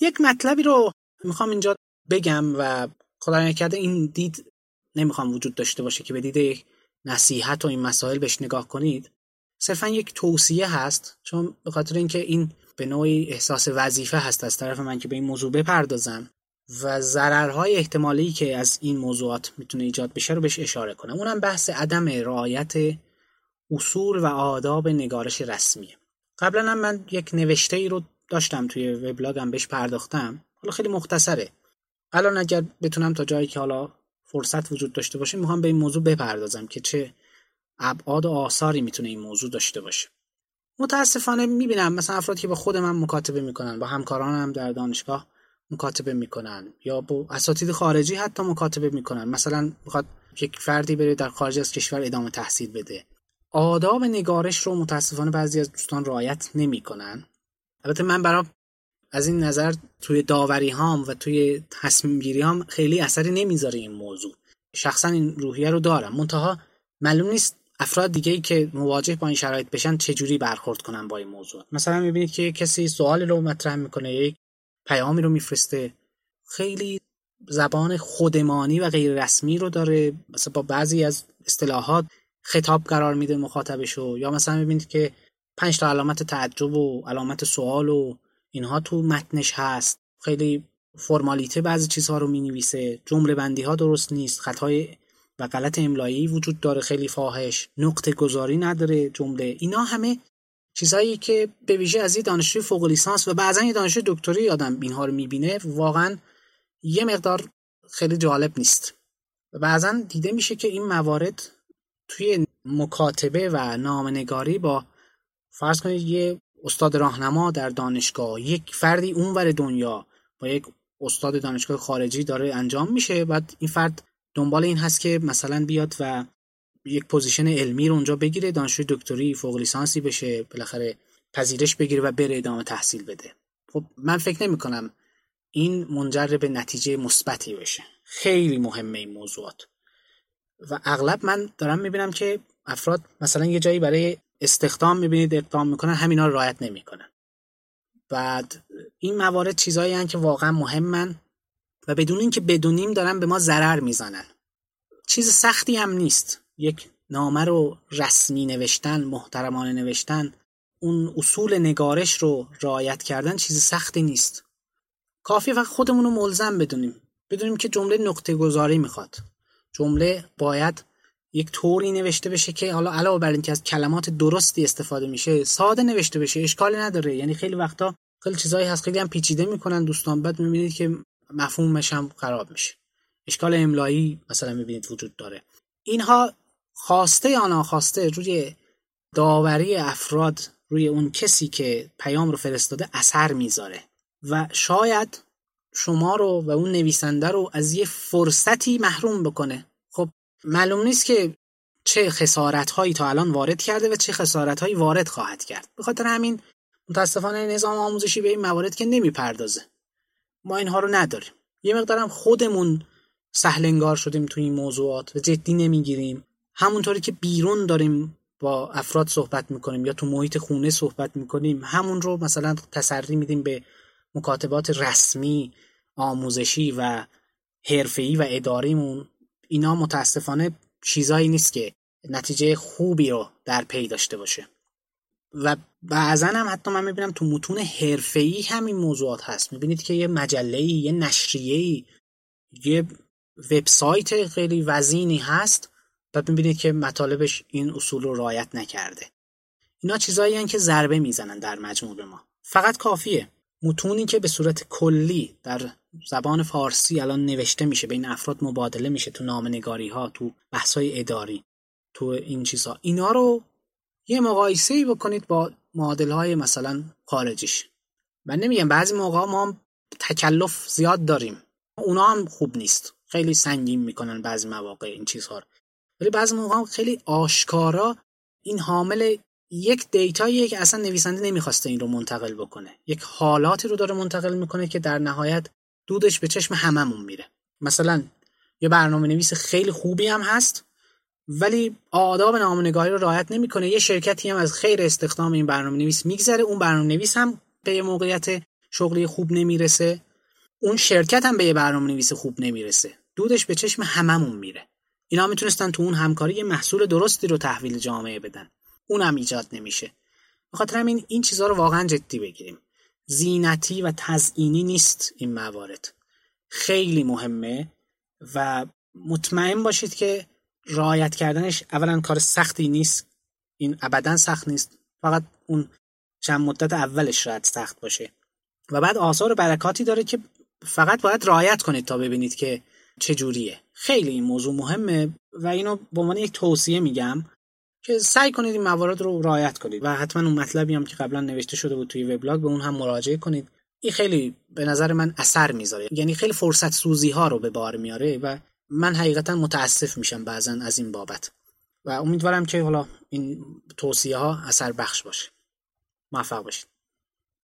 یک مطلبی رو میخوام اینجا بگم و خدا نکرده این دید نمیخوام وجود داشته باشه که به دید نصیحت و این مسائل بهش نگاه کنید، صرفا یک توصیه هست، چون به خاطر اینکه این به نوعی احساس وظیفه هست از طرف من که به این موضوع بپردازم و ضررهای احتمالی که از این موضوعات میتونه ایجاد بشه رو بهش اشاره کنم. اونم بحث عدم رعایت اصول و آداب نگارش رسمیه. قبلا هم من یک نوشته ای رو داشتم توی وبلاگم بهش پرداختم، حالا خیلی مختصره. الان اگر بتونم تا جایی که حالا فرصت وجود داشته باشه میخوام به این موضوع بپردازم که چه ابعاد و آثاری میتونه این موضوع داشته باشه. متاسفانه میبینم مثلا افرادی که با خود من مکاتبه میکنن، با همکارانم در دانشگاه مکاتبه میکنن یا با اساتید خارجی حتی مکاتبه میکنن، مثلا میخواد یک فردی بره در خارج از کشور ادامه تحصیل بده، آداب نگارش رو متاسفانه بعضی از دوستان رعایت نمیکنن. البته من برای از این نظر توی داوری هام و توی تصمیم گیری هام خیلی اثری نمیذاره این موضوع، شخصا این روحیه رو دارم، منتها معلوم نیست افراد دیگه‌ای که مواجه با این شرایط بشن چجوری برخورد کنن با این موضوع. مثلا میبینید که کسی سوالی رو مطرح میکنه، یک پیامی رو میفرسته، خیلی زبان خودمانی و غیر رسمی رو داره، مثلا با بعضی از اصطلاحات خطاب قرار میده مخاطبشو، یا مثلا میبینید که 5 تا علامت تعجب و علامت سوال و اینها تو متنش هست، خیلی فرمالیته بعضی چیزها رو مینویسه، جمله بندی ها درست نیست، خطای و غلط املایی وجود داره خیلی فاحش، نقطه گذاری نداره جمله. اینا همه چیزایی که به ویژه از دانشجوی فوق لیسانس و بعضی دانشجوی دکتری آدم اینها رو میبینه، واقعا یه مقدار خیلی جالب نیست. و بعضن دیده میشه که این موارد توی مکاتبه و نامنگاری با فرض کنید یه استاد راهنما در دانشگاه، یک فردی اونور دنیا با یک استاد دانشگاه خارجی داره انجام میشه، بعد این فرد دنبال این هست که مثلا بیاد و یک پوزیشن علمی رو اونجا بگیره، دانشجوی دکتری فوق لیسانسی بشه، بالاخره پذیرش بگیره و بره ادامه تحصیل بده. خب من فکر نمی‌کنم این منجر به نتیجه مثبتی بشه. خیلی مهمه این موضوعات و اغلب من دارم میبینم که افراد مثلا یه جایی برای استخدام میبینید اقدام میکنن، همینا رو رعایت نمیکنن. بعد این موارد چیزایی هستن که واقعا مهمن و بدون اینکه بدونیم دارن به ما ضرر میزنن. چیز سختی هم نیست، یک نامه رو رسمی نوشتن، محترمانه نوشتن، اون اصول نگارش رو رعایت کردن چیز سختی نیست. کافیه فقط خودمون رو ملزم بدونیم که جمله نقطه گذاری میخواد، جمله باید یک طوری نوشته بشه که حالا علاوه بر اینکه از کلمات درستی استفاده میشه ساده نوشته بشه، اشکالی نداره. یعنی خیلی وقتا خیلی چیزایی هست خیلی هم پیچیده میکنن دوستان، بعد میبینید که مفهومش هم خراب میشه، اشکال املایی مثلا میبینید وجود داره. اینها خواسته یا ناخواسته روی داوری افراد، روی اون کسی که پیام رو فرستاده اثر میذاره و شاید شما رو و اون نویسنده رو از یه فرصتی محروم بکنه. خب معلوم نیست که چه خسارت‌هایی تا الان وارد کرده و چه خسارت‌هایی وارد خواهد کرد. به خاطر همین متاسفانه نظام آموزشی به این موارد که نمیپردازه. ما اینها رو نداریم. یه مقدارم خودمون سهلنگار شدیم تو این موضوعات و جدی نمیگیریم. همونطوری که بیرون داریم با افراد صحبت می‌کنیم یا تو محیط خونه صحبت می‌کنیم، همون رو مثلا تسری میدیم به مکاتبات رسمی، آموزشی و حرفه‌ای و اداریمون. اینا متاسفانه چیزایی نیست که نتیجه خوبی رو در پی داشته باشه و بعضا هم حتی من میبینم تو متون حرفه‌ای همین موضوعات هست. میبینید که یه مجله‌ای، یه نشریه‌ای، یه وبسایت خیلی وزینی هست و میبینید که مطالبش این اصول رو رعایت نکرده. اینا چیزایی هستن که ضربه میزنن در مجموع به ما. فقط کافیه متونی که به صورت کلی در زبان فارسی الان نوشته میشه، بین افراد مبادله میشه تو نامنگاری ها، تو بحث‌های اداری، تو این چیزها، اینا رو یه مقایسه‌ای بکنید با معادل‌های مثلا خارجیش. من نمیگم بعضی موقع ما تکلف زیاد داریم، اونا هم خوب نیست، خیلی سنگین میکنن بعضی مواقع این چیزها رو، ولی بعضی موقع خیلی آشکارا این حامل یک دیتایی که اصلا نویسنده نمیخواسته این رو منتقل بکنه، یک حالاتی رو داره منتقل میکنه که در نهایت دودش به چشم هممون میره. مثلا یه برنامه نویس خیلی خوبی هم هست ولی آداب نامنگاری رو رعایت نمیکنه، یه شرکتی هم از خیر استخدام این برنامه نویس میگذره، اون برنامه نویس هم به موقعیت شغلی خوب نمیرسه، اون شرکت هم به یه برنامه‌نویس خوب نمیرسه، دودش به چشم هممون میره. اینا میتونستن تو اون همکاری یه محصول درستی رو تحویل جامعه بدن، اونم ایجاد نمیشه. بخاطر همین این چیزا رو واقعا جدی بگیریم. زینتی و تزیینی نیست این موارد، خیلی مهمه و مطمئن باشید که رعایت کردنش اولا کار سختی نیست، این ابدا سخت نیست، فقط اون چند مدت اولش شاید سخت باشه و بعد آثار برکاتی داره که فقط باید رعایت کنید تا ببینید که چجوریه. خیلی این موضوع مهمه و اینو به عنوان یک توصیه میگم که سعی کنید این موارد رو رعایت کنید و حتما اون مطلبی هم که قبلا نوشته شده بود توی وبلاگ به اون هم مراجعه کنید. این خیلی به نظر من اثر میذاره، یعنی خیلی فرصت سوزی ها رو به بار میاره و من حقیقتا متاسف میشم بعضن از این بابت و امیدوارم که حالا این توصیه ها اثر بخش باشه. موفق باشید.